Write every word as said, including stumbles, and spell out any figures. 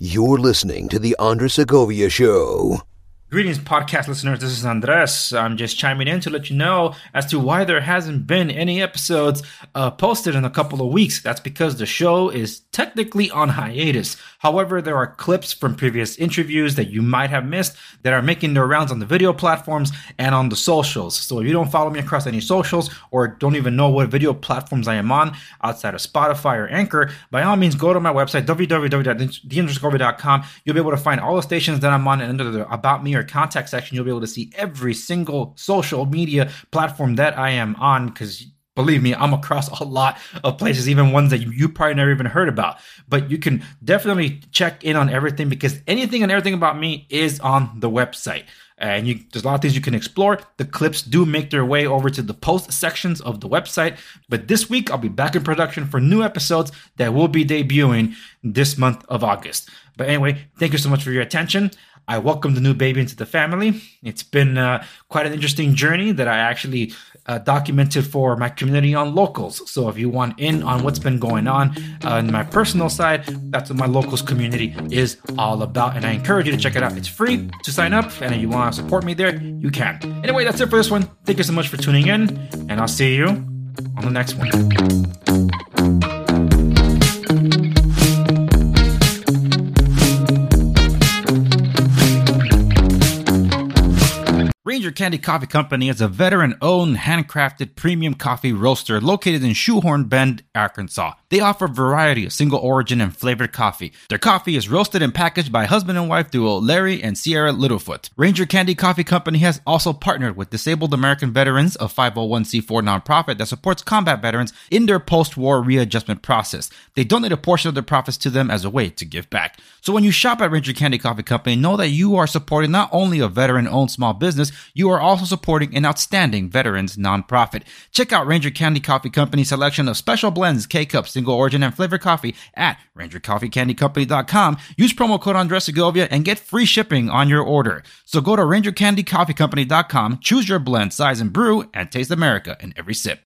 You're listening to The Andres Segovia Show. Greetings, podcast listeners. This is Andres. I'm just chiming in to let you know as to why there hasn't been any episodes uh, posted in a couple of weeks. That's because the show is technically on hiatus. However, there are clips from previous interviews that you might have missed that are making their rounds on the video platforms and on the socials. So if you don't follow me across any socials or don't even know what video platforms I am on outside of Spotify or Anchor, by all means, go to my website, w w w dot the andres segovia dot com. You'll be able to find all the stations that I'm on, and under the About Me or Contact section, you'll be able to see every single social media platform that I am on, because believe me, I'm across a lot of places, even ones that you, you probably never even heard about. But you can definitely check in on everything, because anything and everything about me is on the website. And you, there's a lot of things you can explore. The clips do make their way over to the post sections of the website. But this week, I'll be back in production for new episodes that will be debuting this month of August. But anyway, thank you so much for your attention. I welcome the new baby into the family. It's been uh, quite an interesting journey that I actually uh, documented for my community on Locals. So if you want in on what's been going on uh, on my personal side, that's what my Locals community is all about. And I encourage you to check it out. It's free to sign up. And if you want to support me there, you can. Anyway, that's it for this one. Thank you so much for tuning in. And I'll see you on the next one. Ranger Candy Coffee Company is a veteran-owned, handcrafted premium coffee roaster located in Shoehorn Bend, Arkansas. They offer a variety of single origin and flavored coffee. Their coffee is roasted and packaged by husband and wife duo Larry and Sierra Littlefoot. Ranger Candy Coffee Company has also partnered with Disabled American Veterans, a five oh one c four nonprofit that supports combat veterans in their post-war readjustment process. They donate a portion of their profits to them as a way to give back. So when you shop at Ranger Candy Coffee Company, know that you are supporting not only a veteran-owned small business, you are also supporting an outstanding veterans nonprofit. Check out Ranger Candy Coffee Company's selection of special blends, K-Cups, single origin, and flavored coffee at ranger coffee candy company dot com. Use promo code Andres Segovia and get free shipping on your order. So go to ranger candy coffee company dot com, choose your blend, size, and brew, and taste America in every sip.